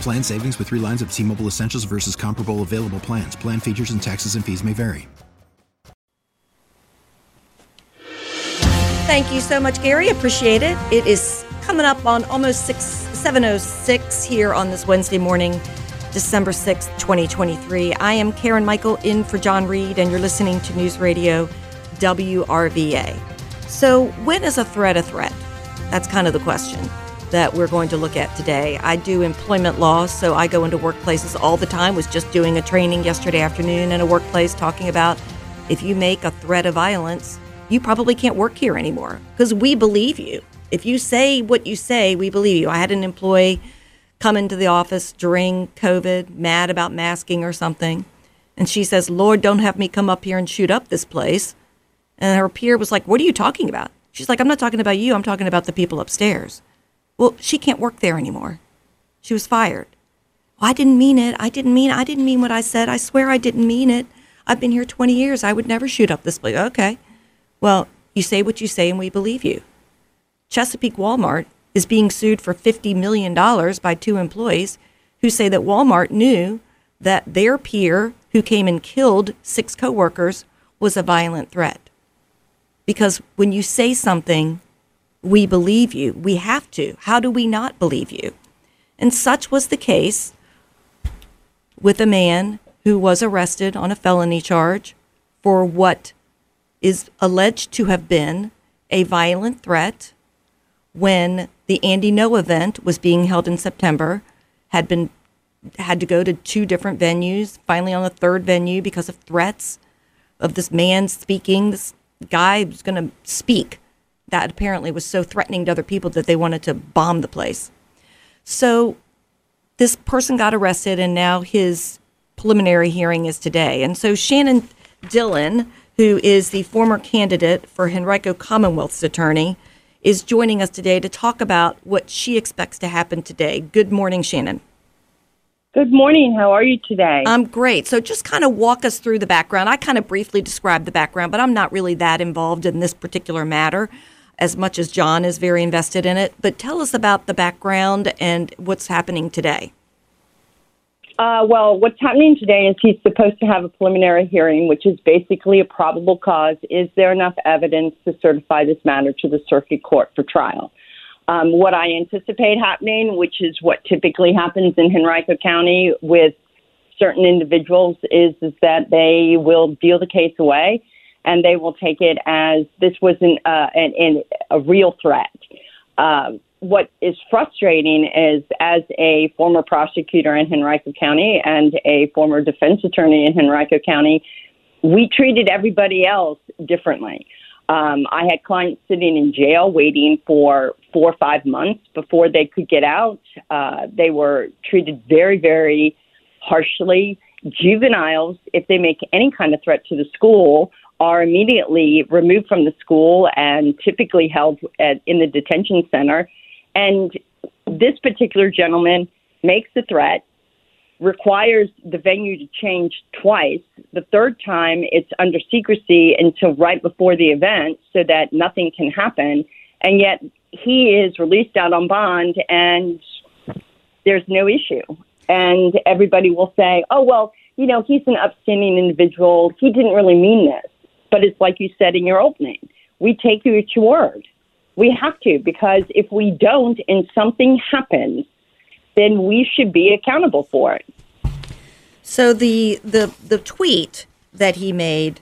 Plan savings with 3 lines of T-Mobile Essentials versus comparable available plans. Plan features and taxes and fees may vary. Thank you so much, Gary. Appreciate it. It is coming up on almost 7:06 here on this Wednesday morning, December 6th, 2023. I am Karen Michael in for John Reed, and you're listening to News Radio WRVA. So when is a threat a threat? That's kind of the question that we're going to look at today. I do employment law, so I go into workplaces all the time. Was just doing a training yesterday afternoon in a workplace talking about if you make a threat of violence, you probably can't work here anymore because we believe you. If you say what you say, we believe you. I had an employee come into the office during COVID, mad about masking or something, and she says, "Lord, don't have me come up here and shoot up this place." And her peer was like, "What are you talking about?" She's like, "I'm not talking about you. I'm talking about the people upstairs." Well, she can't work there anymore. She was fired. Well, I didn't mean it. I didn't mean what I said. I swear I didn't mean it. I've been here 20 years. I would never shoot up this place. Okay. Well, you say what you say and we believe you. Chesapeake Walmart is being sued for $50 million by 2 employees who say that Walmart knew that their peer who came and killed 6 coworkers was a violent threat. Because when you say something, we believe you. We have to. How do we not believe you? And such was the case with a man who was arrested on a felony charge for what is alleged to have been a violent threat when the Andy Ngo event was being held in September, had to go to 2 different venues, finally on the 3rd venue because of threats of this man speaking. This guy was going to speak. That apparently was so threatening to other people that they wanted to bomb the place. So this person got arrested, and now his preliminary hearing is today. And so Shannon Dillon, who is the former candidate for Henrico Commonwealth's Attorney, is joining us today to talk about what she expects to happen today. Good morning, Shannon. Good morning. How are you today? I'm great. So just kind of walk us through the background. I kind of briefly described the background, but I'm not really that involved in this particular matter as much as John is very invested in it. But tell us about the background and what's happening today. Well, what's happening today is he's supposed to have a preliminary hearing, which is basically a probable cause. Is there enough evidence to certify this matter to the circuit court for trial? What I anticipate happening, which is what typically happens in Henrico County with certain individuals, is that they will deal the case away and they will take it as this wasn't a real threat. What is frustrating is, as a former prosecutor in Henrico County and a former defense attorney in Henrico County, we treated everybody else differently. I had clients sitting in jail waiting for 4 or 5 months before they could get out. They were treated very, very harshly. Juveniles, if they make any kind of threat to the school, are immediately removed from the school and typically held in the detention center. And this particular gentleman makes the threat, requires the venue to change twice. The third time, it's under secrecy until right before the event so that nothing can happen. And yet he is released out on bond and there's no issue. And everybody will say, oh, well, you know, he's an upstanding individual. He didn't really mean this. But it's like you said in your opening, we take you at your word. We have to, because if we don't and something happens, then we should be accountable for it. So the tweet that he made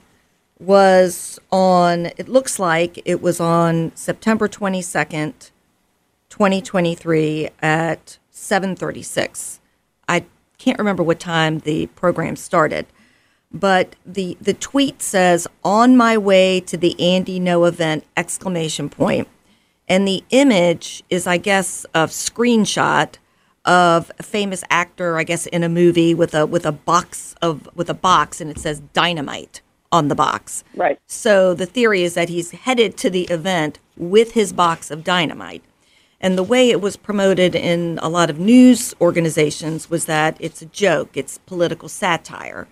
was on, it looks like it was on September 22nd, 2023 at 7:36. I can't remember what time the program started, but the tweet says, "On my way to the Andy Ngo event!" ! And the image is, I guess, a screenshot of a famous actor, I guess, in a movie with a box, and it says dynamite on the box. Right. So the theory is that he's headed to the event with his box of dynamite. And the way it was promoted in a lot of news organizations was that it's a joke, it's political satire.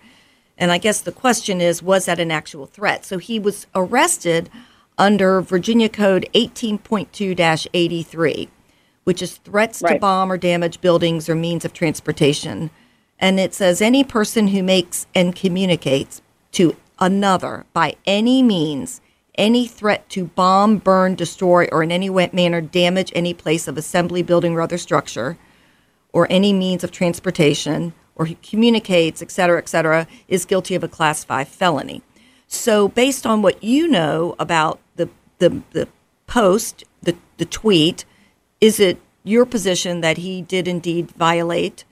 And I guess the question is, was that an actual threat? So he was arrested under Virginia Code 18.2-83, which is threats to bomb or damage buildings or means of transportation. And it says, any person who makes and communicates to another by any means any threat to bomb, burn, destroy, or in any manner damage any place of assembly, building, or other structure, or any means of transportation, or who communicates, et cetera, is guilty of a Class 5 felony. So based on what you know about the post, the tweet, is it your position that he did indeed violate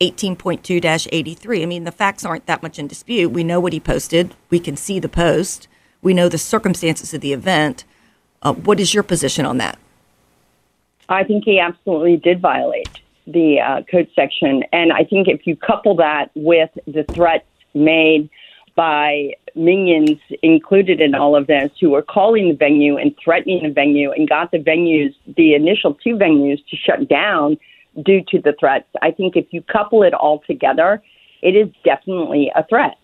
18.2-83? I mean, the facts aren't that much in dispute. We know what he posted. We can see the post. We know the circumstances of the event. What is your position on that? I think he absolutely did violate the code section. And I think if you couple that with the threats made by minions included in all of this, who were calling the venue and threatening the venue and got the venues, the initial two venues, to shut down due to the threats, I think if you couple it all together, it is definitely a threat.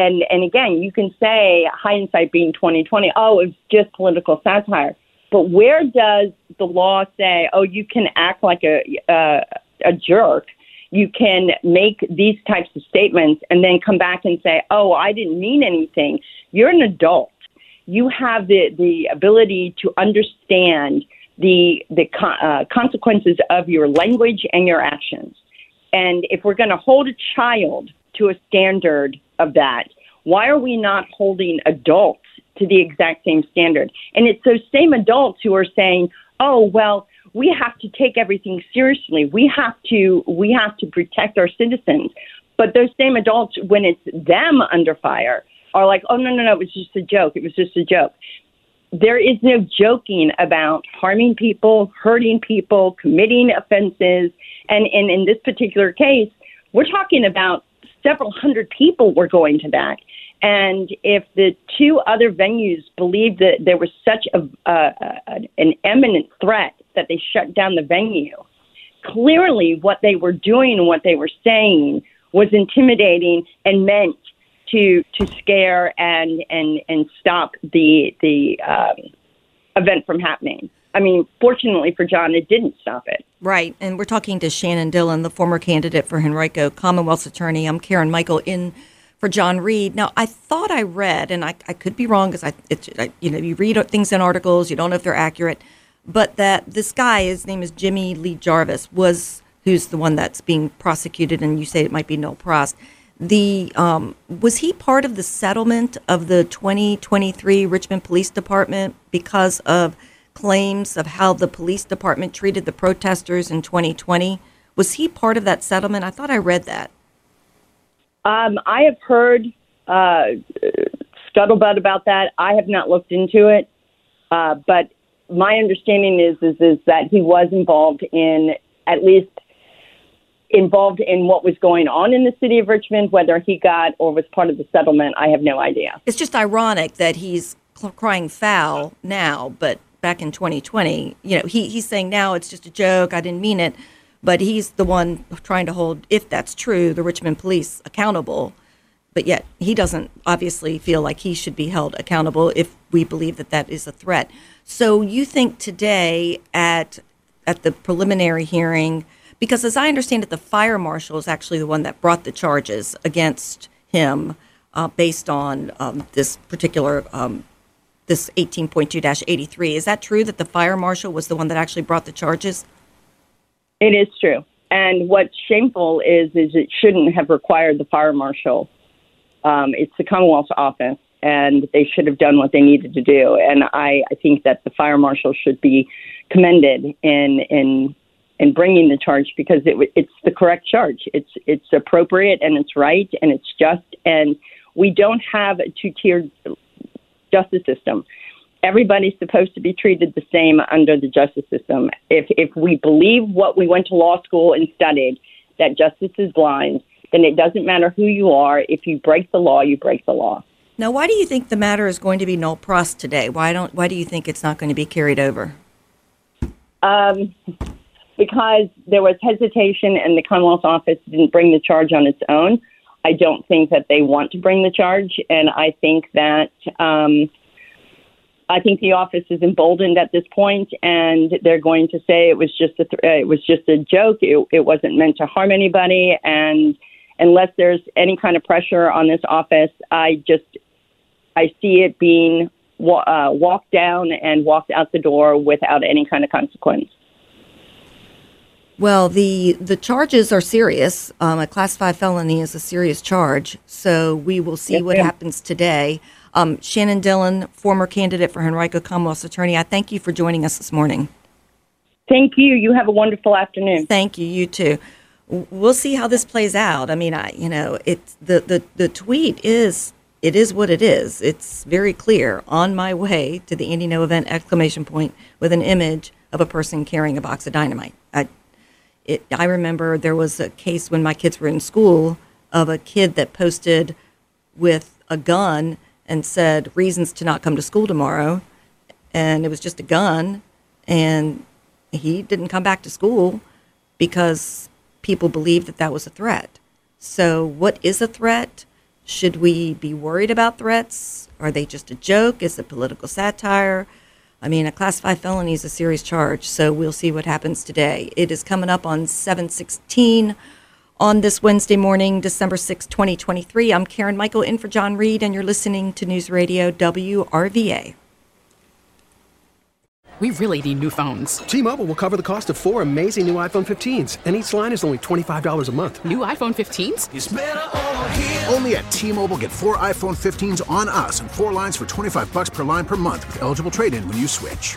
And again, you can say, hindsight being 2020, oh, it's just political satire. But where does the law say, oh, you can act like a jerk, you can make these types of statements and then come back and say, oh, I didn't mean anything. You're an adult. You have the ability to understand the consequences of your language and your actions. And if we're going to hold a child to a standard of that, why are we not holding adults to the exact same standard? And it's those same adults who are saying, oh, well, we have to take everything seriously. We have to protect our citizens. But those same adults, when it's them under fire, are like, oh, no, it was just a joke. It was just a joke. There is no joking about harming people, hurting people, committing offenses. And in this particular case, we're talking about several hundred people were going to that. And if the two other venues believed that there was such an imminent threat that they shut down the venue, clearly what they were doing and what they were saying was intimidating and meant to scare and stop the event from happening. I mean, fortunately for John, it didn't stop it. Right. And we're talking to Shannon Dillon, the former candidate for Henrico Commonwealth's Attorney. I'm Karen Michael in for John Reed. Now, I thought I read, and I could be wrong because you read things in articles, you don't know if they're accurate, but that this guy, his name is Jimmy Lee Jarvis, who's the one that's being prosecuted, and you say it might be Noel Prost. Was he part of the settlement of the 2023 Richmond Police Department because of claims of how the police department treated the protesters in 2020. Was he part of that settlement? I thought I read that. I have heard scuttlebutt about that. I have not looked into it. But my understanding is that he was involved in what was going on in the city of Richmond, whether he got or was part of the settlement. I have no idea. It's just ironic that he's crying foul now, but back in 2020, he's saying now it's just a joke, I didn't mean it, but he's the one trying to hold, if that's true, the Richmond police accountable, but yet he doesn't obviously feel like he should be held accountable if we believe that is a threat. So you think today at the preliminary hearing, because as I understand it, the fire marshal is actually the one that brought the charges against him based on this particular this 18.2-83. Is that true that the fire marshal was the one that actually brought the charges? It is true. And what's shameful is it shouldn't have required the fire marshal. It's the Commonwealth's offense, and they should have done what they needed to do. And I think that the fire marshal should be commended in bringing the charge, because it's the correct charge. It's appropriate, and it's right, and it's just. And we don't have a two-tiered justice system. Everybody's supposed to be treated the same under the justice system. If we believe what we went to law school and studied, that justice is blind, then it doesn't matter who you are. If you break the law, you break the law. Now, why do you think the matter is going to be Noel Prost today? Why do you think it's not going to be carried over? Because there was hesitation and the Commonwealth's office didn't bring the charge on its own. I don't think that they want to bring the charge, and I think the office is emboldened at this point, and they're going to say it was just a joke. It wasn't meant to harm anybody, and unless there's any kind of pressure on this office, I see it being walked down and walked out the door without any kind of consequence. Well, the charges are serious. A class 5 felony is a serious charge, so we will see what happens today. Shannon Dillon, former candidate for Henrico Commonwealth's Attorney, I thank you for joining us this morning. Thank you. You have a wonderful afternoon. Thank you. You too. We'll see how this plays out. I mean, it's the tweet is, it is what it is. It's very clear. On my way to the Andy Ngo event, ! With an image of a person carrying a box of dynamite. I remember there was a case when my kids were in school of a kid that posted with a gun and said, reasons to not come to school tomorrow. And it was just a gun. And he didn't come back to school because people believed that was a threat. So what is a threat? Should we be worried about threats? Are they just a joke? Is it political satire? I mean, a class 5 felony is a serious charge, so we'll see what happens today. It is coming up on 7:16 on this Wednesday morning, December 6, 2023. I'm Karen Michael in for John Reed, and you're listening to News Radio WRVA. We really need new phones. T-Mobile will cover the cost of 4 amazing new iPhone 15s, and each line is only $25 a month. New iPhone 15s? It's better over here. Only at T-Mobile, get 4 iPhone 15s on us and 4 lines for $25 per line per month with eligible trade-in when you switch.